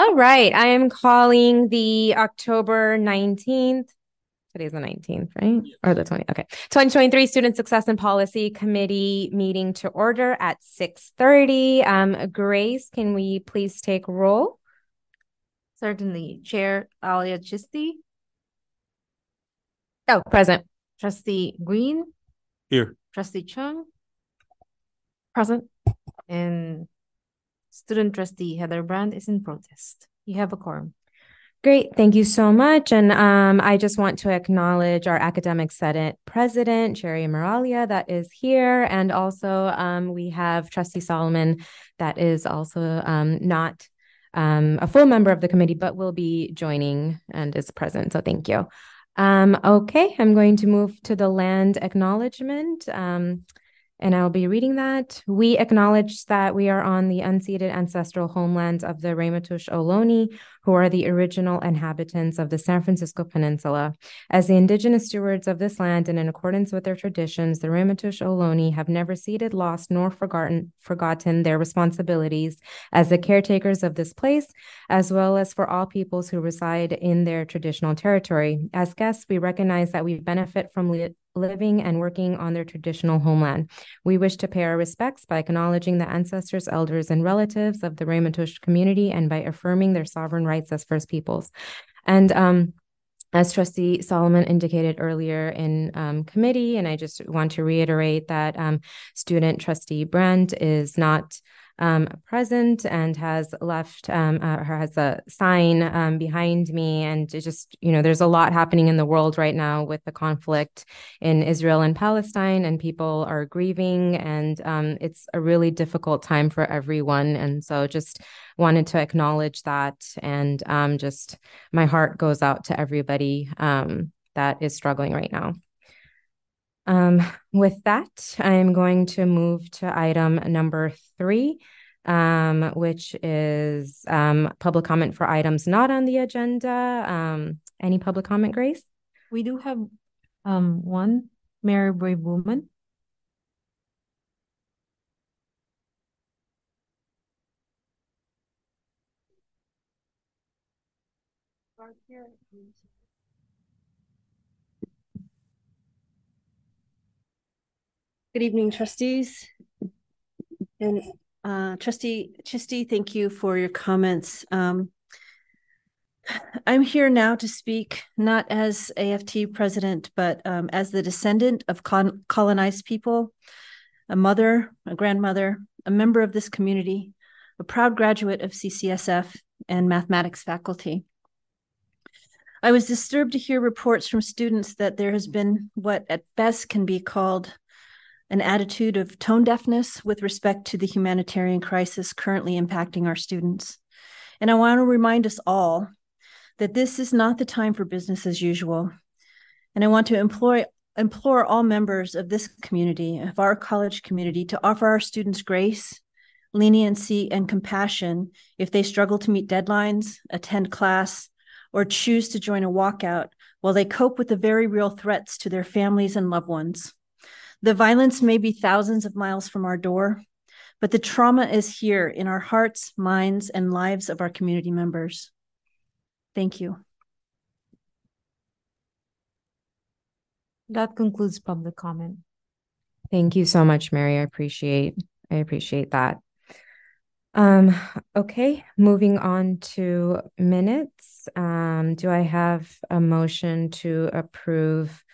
All right. I am calling the October 19th. Today's the 19th, right? Or the 20th. Okay. 2023 Student Success and Policy Committee meeting to order at 6:30. Grace, can we please take roll? Certainly. Chair Aliyah Chisti. Oh, present. Trustee Green. Here. Trustee Chung. Present. And Student Trustee Heather Brand is in protest. You have a quorum. Great. Thank you so much. And I just want to acknowledge our Academic Senate President, Sheri Miraglia, that is here. And also we have Trustee Solomon that is also not a full member of the committee, but will be joining and is present. So thank you. Okay, I'm going to move to the land acknowledgement. And I'll be reading that. We acknowledge that we are on the unceded ancestral homelands of the Ramaytush Ohlone, who are the original inhabitants of the San Francisco Peninsula. As the indigenous stewards of this land and in accordance with their traditions, the Ramaytush Ohlone have never ceded, lost, nor forgotten their responsibilities as the caretakers of this place, as well as for all peoples who reside in their traditional territory. As guests, we recognize that we benefit from living and working on their traditional homeland. We wish to pay our respects by acknowledging the ancestors, elders, and relatives of the Ramaytush community and by affirming their sovereign rights as First Peoples. And as Trustee Solomon indicated earlier in committee, and I just want to reiterate that Student Trustee Brand is not present and has left, has a sign behind me. And it just, you know, there's a lot happening in the world right now with the conflict in Israel and Palestine, and people are grieving, and it's a really difficult time for everyone. And so just wanted to acknowledge that. And just my heart goes out to everybody that is struggling right now. With that, I'm going to move to item number 3, which is public comment for items not on the agenda. Any public comment, Grace? We do have one, Mary Brave Woman. Good evening, trustees. And Trustee Chisti, thank you for your comments. I'm here now to speak not as AFT president, but as the descendant of colonized people, a mother, a grandmother, a member of this community, a proud graduate of CCSF and mathematics faculty. I was disturbed to hear reports from students that there has been what at best can be called an attitude of tone deafness with respect to the humanitarian crisis currently impacting our students. And I want to remind us all that this is not the time for business as usual. And I want to implore all members of this community, of our college community, to offer our students grace, leniency, and compassion if they struggle to meet deadlines, attend class, or choose to join a walkout while they cope with the very real threats to their families and loved ones. The violence may be thousands of miles from our door, but the trauma is here in our hearts, minds, and lives of our community members. Thank you. That concludes public comment. Thank you so much, Mary. I appreciate that. Okay, moving on to minutes. Do I have a motion to approve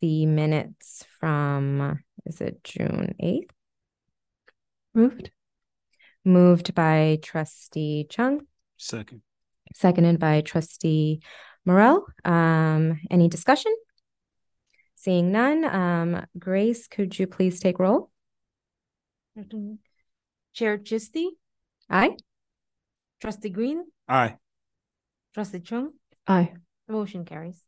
the minutes from, is it June 8th? Moved by Trustee Chung. Second. Seconded by Trustee Morell. Any discussion? Seeing none. Grace, could you please take roll? Chair Chisti? Aye. Trustee Green? Aye. Trustee Chung? Aye. The motion carries.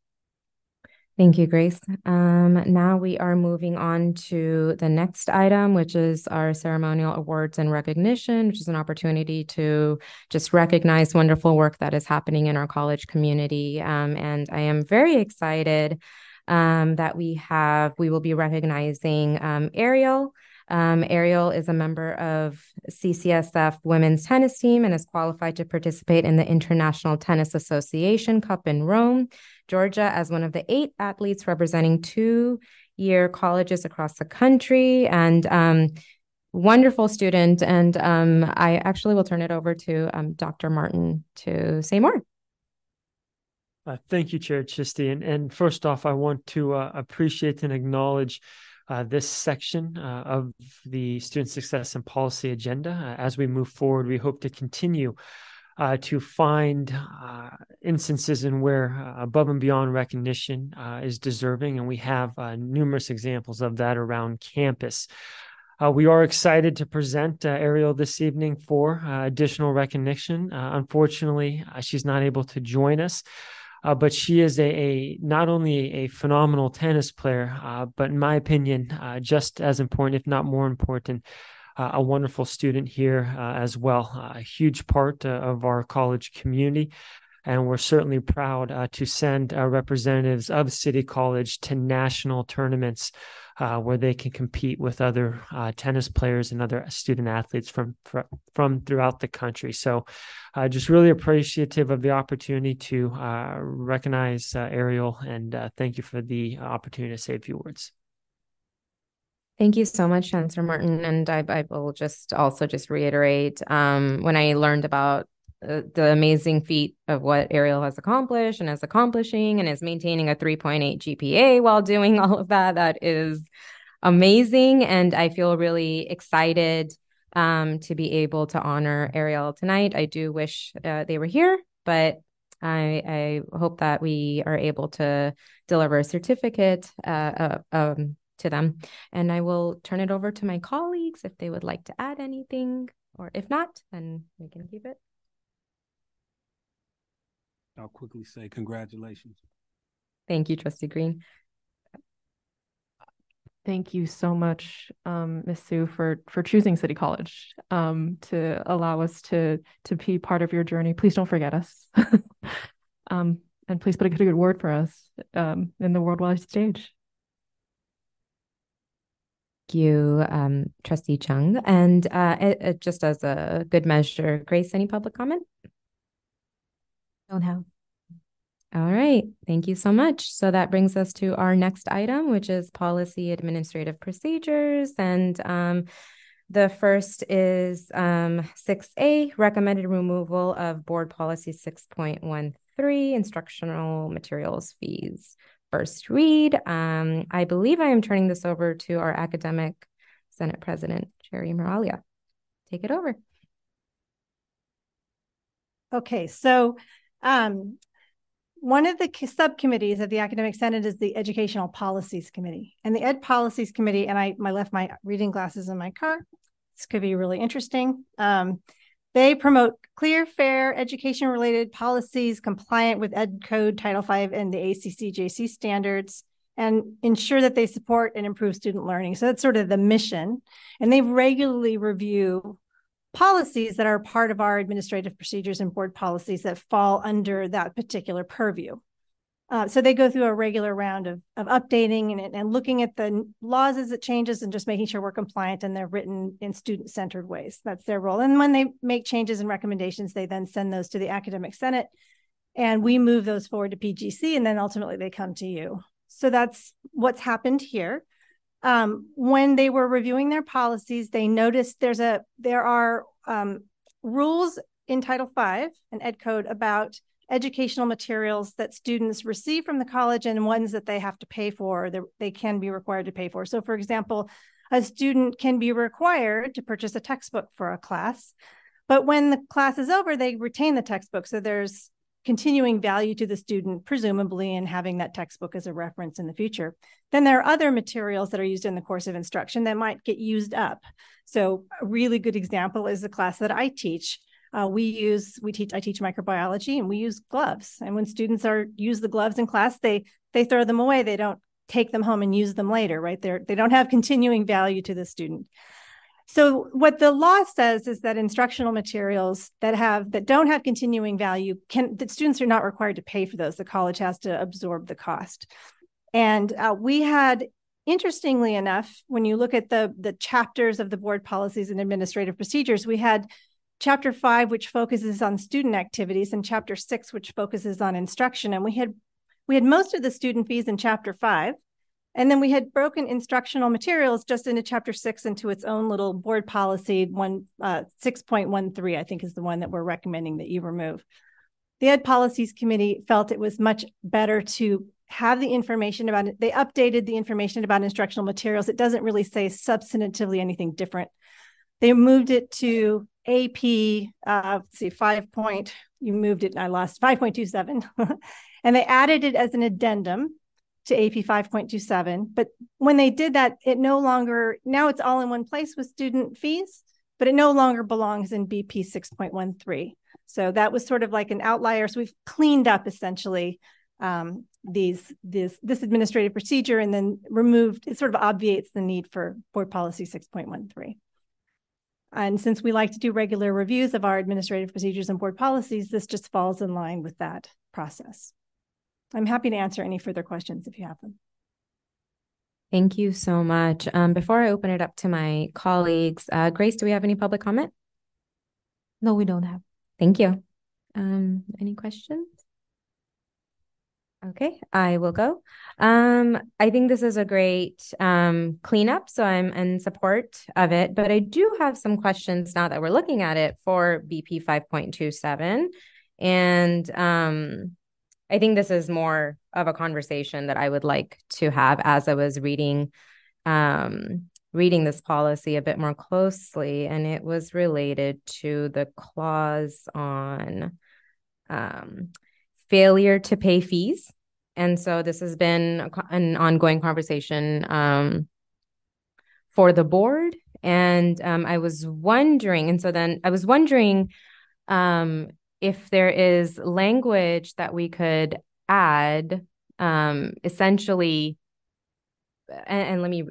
Thank you, Grace. Now we are moving on to the next item, which is our ceremonial awards and recognition, which is an opportunity to just recognize wonderful work that is happening in our college community. And I am very excited that we will be recognizing Ariel Ariel is a member of CCSF women's tennis team and is qualified to participate in the International Tennis Association Cup in Rome, Georgia, as one of the 8 athletes representing 2-year colleges across the country. And wonderful student. And I actually will turn it over to Dr. Martin to say more. Thank you, Chair Chisti. And first off, I want to appreciate and acknowledge this section of the Student Success and Policy Agenda. As we move forward, we hope to continue to find instances in where above and beyond recognition is deserving, and we have numerous examples of that around campus. We are excited to present Ariel this evening for additional recognition. Unfortunately, she's not able to join us. But she is a not only a phenomenal tennis player, but in my opinion, just as important, if not more important, a wonderful student here as well, a huge part of our college community. And we're certainly proud to send representatives of City College to national tournaments where they can compete with other tennis players and other student athletes from throughout the country. So just really appreciative of the opportunity to recognize Ariel, and thank you for the opportunity to say a few words. Thank you so much, Chancellor Martin. And I will just also just reiterate, when I learned about the amazing feat of what Ariel has accomplished and is accomplishing and is maintaining a 3.8 GPA while doing all of that. That is amazing. And I feel really excited to be able to honor Ariel tonight. I do wish they were here, but I hope that we are able to deliver a certificate to them. And I will turn it over to my colleagues if they would like to add anything, or if not, then we can keep it. I'll quickly say congratulations. Thank you, Trustee Green. Thank you so much, Ms. Sue, for choosing City College to allow us to be part of your journey. Please don't forget us. And please put a good word for us in the worldwide stage. Thank you, Trustee Chung. And just as a good measure, Grace, any public comment? Don't have. All right. Thank you so much. So that brings us to our next item, which is policy administrative procedures. And the first is 6A, recommended removal of board policy 6.13, instructional materials fees. First read. I believe I am turning this over to our academic Senate President, Sheri Miraglia. Take it over. Okay, so one of the subcommittees of the Academic Senate is the Educational Policies Committee. And the Ed Policies Committee, and I left my reading glasses in my car. This could be really interesting. They promote clear, fair, education-related policies compliant with Ed Code, Title V, and the ACCJC standards, and ensure that they support and improve student learning. So that's sort of the mission. And they regularly review policies that are part of our administrative procedures and board policies that fall under that particular purview. So they go through a regular round of updating and looking at the laws as it changes and just making sure we're compliant and they're written in student-centered ways. That's their role. And when they make changes and recommendations, they then send those to the Academic Senate and we move those forward to PGC, and then ultimately they come to you. So that's what's happened here. When they were reviewing their policies, they noticed there are rules in Title V and Ed Code about educational materials that students receive from the college and ones that they have to pay for, or they can be required to pay for. So, for example, a student can be required to purchase a textbook for a class, but when the class is over, they retain the textbook. So there's continuing value to the student, presumably, in having that textbook as a reference in the future. Then there are other materials that are used in the course of instruction that might get used up. So a really good example is the class that I teach. I teach microbiology, and we use gloves. And when students use the gloves in class, they throw them away. They don't take them home and use them later, right? They don't have continuing value to the student. So what the law says is that instructional materials that don't have continuing value, that students are not required to pay for those. The college has to absorb the cost. And we had Interestingly enough, when you look at the chapters of the board policies and administrative procedures, we had Chapter 5, which focuses on student activities, and Chapter 6, which focuses on instruction. And we had most of the student fees in Chapter 5, and then we had broken instructional materials just into Chapter 6 into its own little board policy, 6.13, I think, is the one that we're recommending that you remove. The Ed Policies Committee felt it was much better to have the information about it. They updated the information about instructional materials. It doesn't really say substantively anything different. They moved it to AP, 5.27, and they added it as an addendum to AP 5.27. But when they did that, it no longer, now it's all in one place with student fees, but it no longer belongs in BP 6.13. So that was sort of like an outlier. So we've cleaned up essentially this administrative procedure, and then removed, it sort of obviates the need for board policy 6.13. And since we like to do regular reviews of our administrative procedures and board policies, this just falls in line with that process. I'm happy to answer any further questions if you have them. Thank you so much. Before I open it up to my colleagues, Grace, do we have any public comment? No, we don't have. Thank you. Any questions? Okay, I will go. I think this is a great cleanup, so I'm in support of it. But I do have some questions now that we're looking at it for BP 5.27. And I think this is more of a conversation that I would like to have as I was reading this policy a bit more closely. And it was related to the clause on failure to pay fees. And so this has been an ongoing conversation for the board. And I was wondering if there is language that we could add, essentially, and let me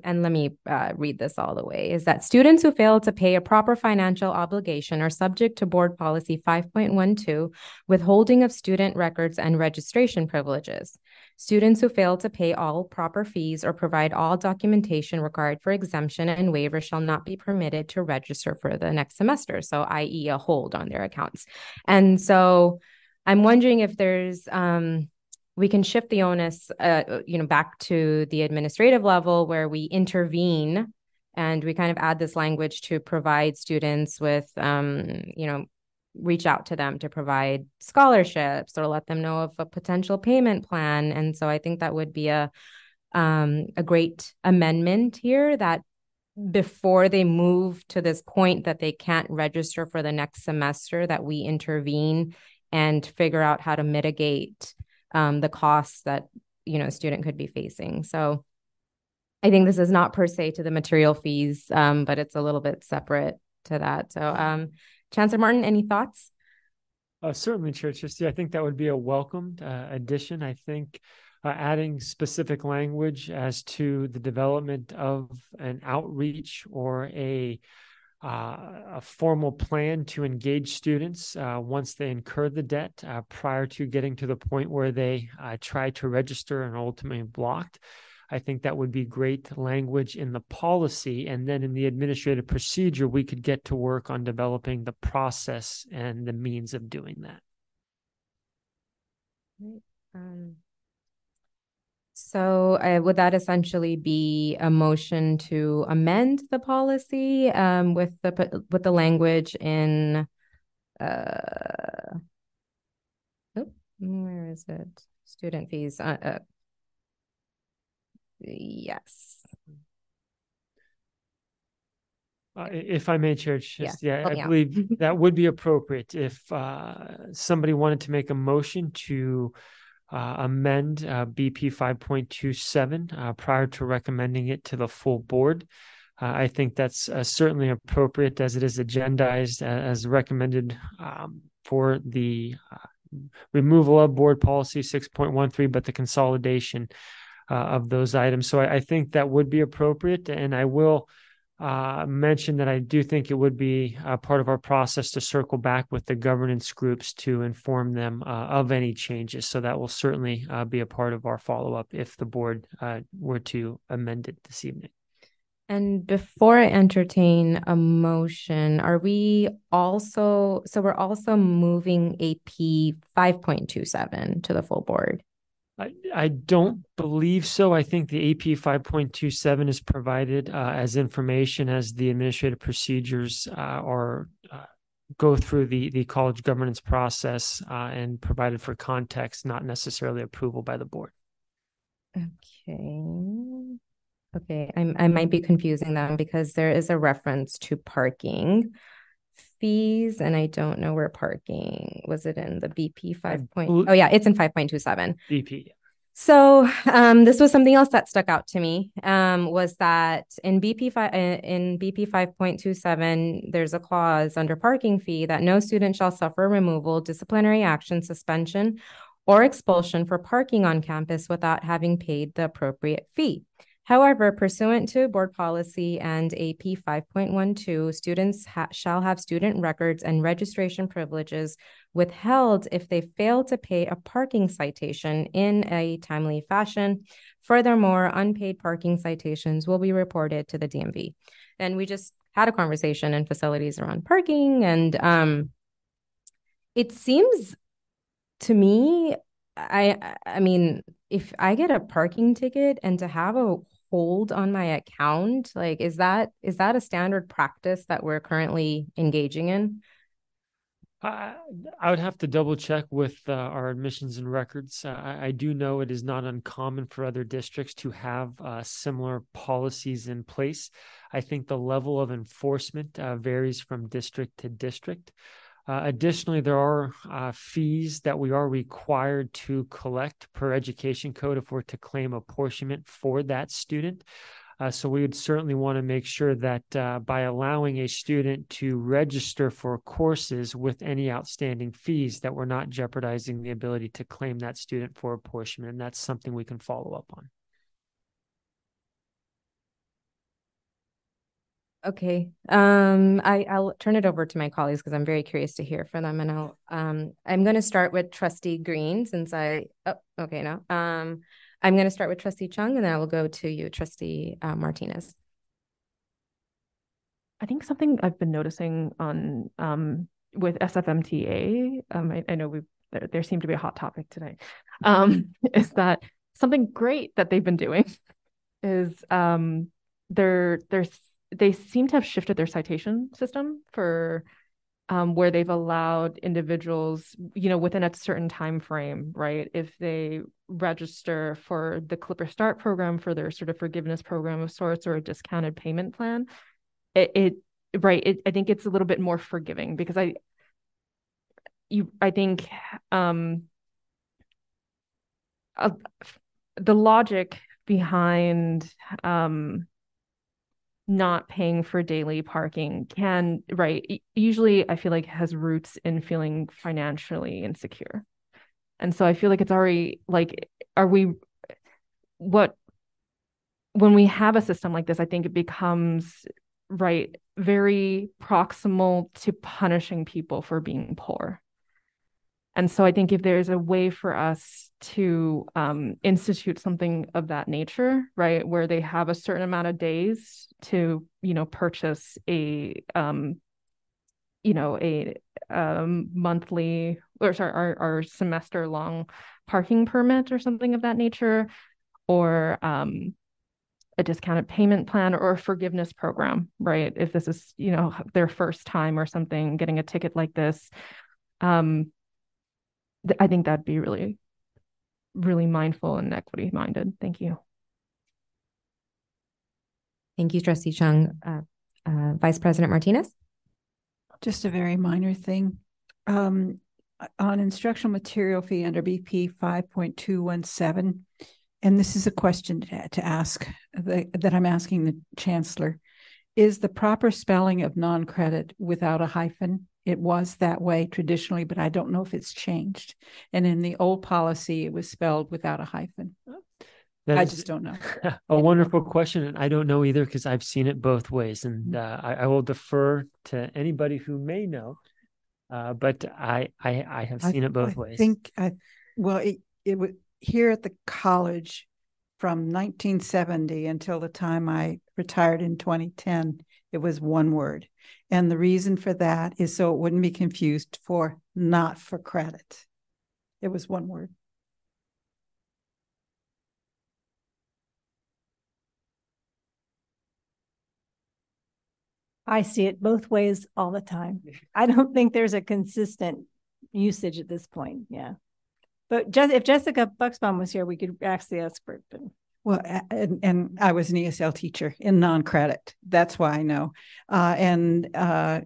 read this all the way, is that students who fail to pay a proper financial obligation are subject to board policy 5.12, withholding of student records and registration privileges. Students who fail to pay all proper fees or provide all documentation required for exemption and waiver shall not be permitted to register for the next semester, so i.e. a hold on their accounts. And so I'm wondering if there's we can shift the onus, back to the administrative level where we intervene, and we kind of add this language to provide students with, reach out to them to provide scholarships or let them know of a potential payment plan. And so I think that would be a great amendment here, that before they move to this point that they can't register for the next semester, that we intervene and figure out how to mitigate the costs that, a student could be facing. So I think this is not per se to the material fees, but it's a little bit separate to that. So Chancellor Martin, any thoughts? Certainly, Chair Chisti. I think that would be a welcomed addition. I think adding specific language as to the development of an outreach or a formal plan to engage students once they incur the debt prior to getting to the point where they try to register and ultimately blocked. I think that would be great language in the policy. And then in the administrative procedure, we could get to work on developing the process and the means of doing that. So would that essentially be a motion to amend the policy with the language in, where is it? Student fees. Yes. If I may, Chair Chisti, I believe that would be appropriate if somebody wanted to make a motion to amend BP 5.27 prior to recommending it to the full board. I think that's certainly appropriate as it is agendized as recommended for the removal of board policy 6.13, but the consolidation of those items. So I think that would be appropriate. And I will mention that I do think it would be part of our process to circle back with the governance groups to inform them of any changes. So that will certainly be a part of our follow-up if the board were to amend it this evening. And before I entertain a motion, we're also moving AP 5.27 to the full board. I don't believe so. I think the AP 5.27 is provided as information as the administrative procedures go through the college governance process and provided for context, not necessarily approval by the board. Okay, I might be confusing them because there is a reference to parking fees, and I don't know where parking was. It in the BP 5.0? Oh yeah, it's in 5.27 BP. So this was something else that stuck out to me. Was that in BP 5.27? There's a clause under parking fee that no student shall suffer removal, disciplinary action, suspension, or expulsion for parking on campus without having paid the appropriate fee. However, pursuant to board policy and AP 5.12, students shall have student records and registration privileges withheld if they fail to pay a parking citation in a timely fashion. Furthermore, unpaid parking citations will be reported to the DMV. And we just had a conversation in facilities around parking, and it seems to me, I mean, if I get a parking ticket and to have a hold on my account, like, is that a standard practice that we're currently engaging in? I would have to double check with our admissions and records. I do know it is not uncommon for other districts to have similar policies in place. I think the level of enforcement varies from district to district. Additionally, there are fees that we are required to collect per education code if we're to claim apportionment for that student. So we would certainly want to make sure that by allowing a student to register for courses with any outstanding fees, that we're not jeopardizing the ability to claim that student for apportionment. And that's something we can follow up on. Okay, I'll turn it over to my colleagues because I'm very curious to hear from them, and I'm going to start with Trustee Green I'm going to start with Trustee Chung, and then I will go to you, Trustee Martinez. I think something I've been noticing on with SFMTA, I know there seemed to be a hot topic tonight, is that something great that they've been doing is they seem to have shifted their citation system for where they've allowed individuals, within a certain time frame, right? If they register for the Clipper Start program, for their sort of forgiveness program of sorts, or a discounted payment plan, I think it's a little bit more forgiving because I think the logic behind not paying for daily parking usually I feel like has roots in feeling financially insecure. And so I feel like it's already like, when we have a system like this, I think it becomes very proximal to punishing people for being poor. And so I think if there's a way for us to institute something of that nature, right, where they have a certain amount of days to, purchase a monthly or semester long parking permit or something of that nature, or a discounted payment plan or a forgiveness program, right? If this is, their first time or something, getting a ticket like this, I think that'd be really, really mindful and equity minded. Thank you. Thank you, Trustee Chung. Vice President Martinez? Just a very minor thing. On instructional material fee under BP 5.217, and this is a question to ask that I'm asking the Chancellor, is the proper spelling of non-credit without a hyphen? It was that way traditionally, but I don't know if it's changed. And in the old policy, it was spelled without a hyphen. That's, I just don't know. A wonderful question. And I don't know either because I've seen it both ways. And I will defer to anybody who may know, but I have seen it both ways. I think, it was here at the college from 1970 until the time I retired in 2010, it was one word. And the reason for that is so it wouldn't be confused for not for credit. It was one word. I see it both ways all the time. I don't think there's a consistent usage at this point. Yeah. But if Jessica Buxbaum was here, we could ask the expert. Well, and I was an ESL teacher in non-credit. That's why I know. For the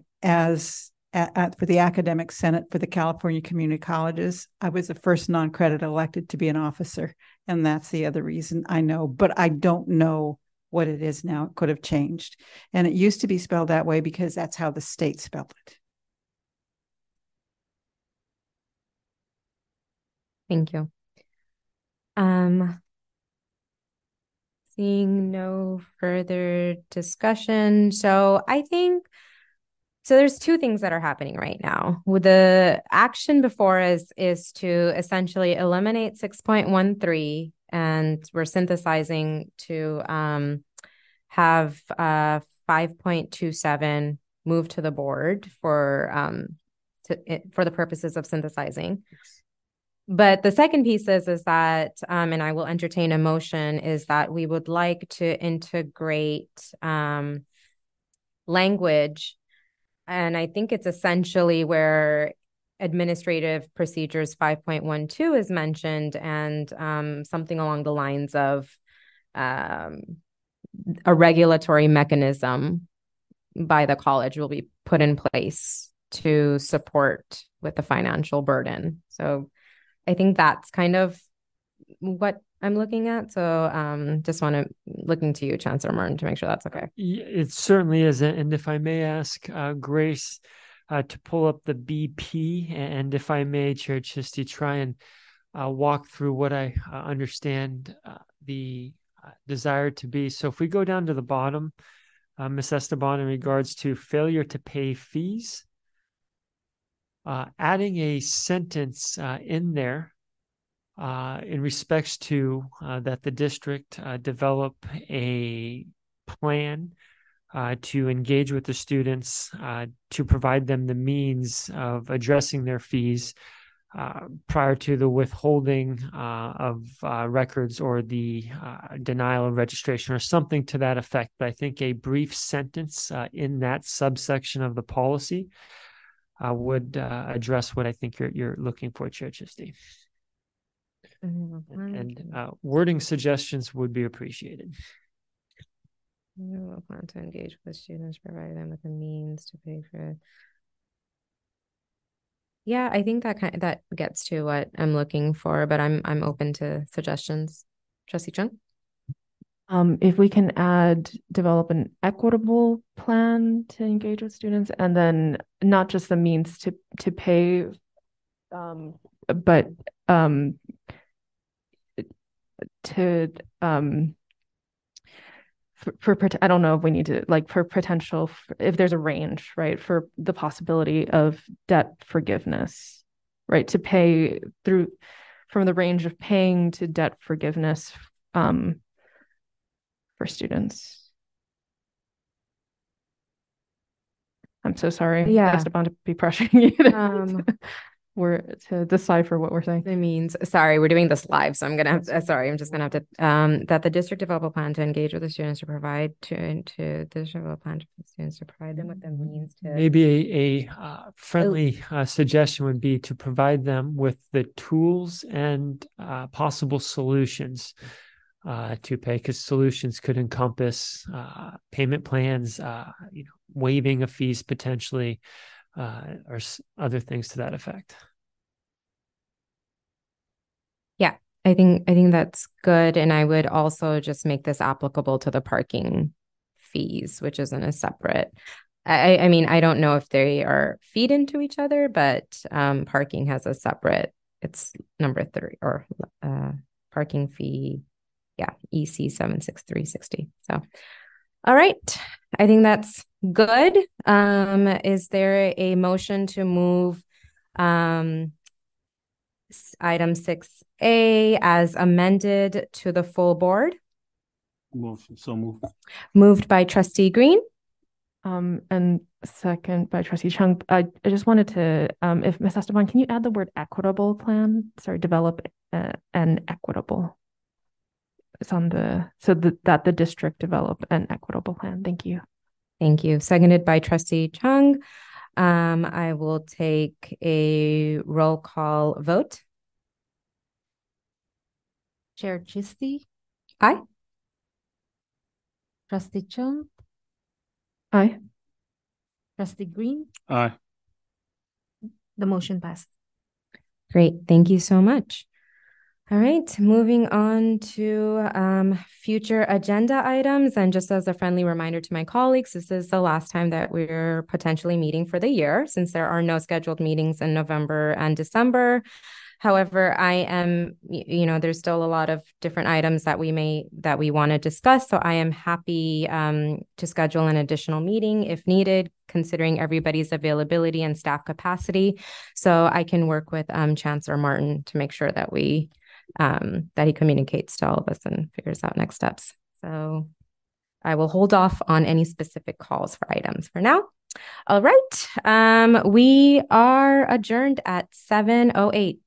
Academic Senate for the California Community Colleges, I was the first non-credit elected to be an officer. And that's the other reason I know. But I don't know what it is now. It could have changed. And it used to be spelled that way because that's how the state spelled it. Thank you. Seeing no further discussion. So I think, there's two things that are happening right now. The action before us is to essentially eliminate 6.13, and we're synthesizing to have 5.27 move to the board for the purposes of synthesizing. But the second piece is that, and I will entertain a motion, is that we would like to integrate language. And I think it's essentially where administrative procedures 5.12 is mentioned, and something along the lines of a regulatory mechanism by the college will be put in place to support with the financial burden. So I think that's kind of what I'm looking at. So just want to looking to you, Chancellor Martin, to make sure that's okay. It certainly is. And if I may ask Grace to pull up the BP, and if I may, Chair Chisti, try and walk through what I understand the desire to be. So if we go down to the bottom, Ms. Esteban, in regards to failure to pay fees, adding a sentence in there in respects to that the district develop a plan to engage with the students to provide them the means of addressing their fees prior to the withholding of records or the denial of registration or something to that effect. But I think a brief sentence in that subsection of the policy would address what I think you're looking for, Chair Chisti. And wording suggestions would be appreciated. We will plan to engage with students, provide them with the means to pay for it. Yeah, I think that gets to what I'm looking for, but I'm open to suggestions. Trustee Chung? If we can develop an equitable plan to engage with students, and then not just the means to pay, but I don't know if we need to, like, for potential, if there's a range, right, for the possibility of debt forgiveness, right, to pay through from the range of paying to debt forgiveness, for students. I'm so sorry. Yeah. Esteban, to be pressuring you to decipher what we're saying. It means, sorry, we're doing this live, so I'm going to have to, sorry, I'm just going to have to, that the district develop a plan to engage with the students to provide them with the means to. Maybe a friendly suggestion would be to provide them with the tools and possible solutions to pay, because solutions could encompass payment plans, waiving of fees potentially, or other things to that effect. Yeah, I think that's good, and I would also just make this applicable to the parking fees, which isn't a separate. I mean, I don't know if they are feed into each other, but parking has a separate. It's number 3 or parking fee. yeah, EC 76360. So, all right. I think that's good. Is there a motion to move item 6A as amended to the full board? Moved. Moved by Trustee Green. And second by Trustee Chung. I just wanted to, if Ms. Esteban, can you add the word equitable plan? Sorry, develop an equitable. It's on the, so that the district develop an equitable plan. Thank you. Thank you. Seconded by Trustee Chung. I will take a roll call vote. Chair Chisti. Aye. Trustee Chung. Aye. Trustee Green. Aye. The motion passed. Great. Thank you so much. All right. Moving on to future agenda items. And just as a friendly reminder to my colleagues, this is the last time that we're potentially meeting for the year, since there are no scheduled meetings in November and December. However, I am, there's still a lot of different items that we want to discuss. So I am happy to schedule an additional meeting if needed, considering everybody's availability and staff capacity. So I can work with Chancellor Martin to make sure that we, that he communicates to all of us and figures out next steps. So I will hold off on any specific calls for items for now. All right. We are adjourned at 7:08.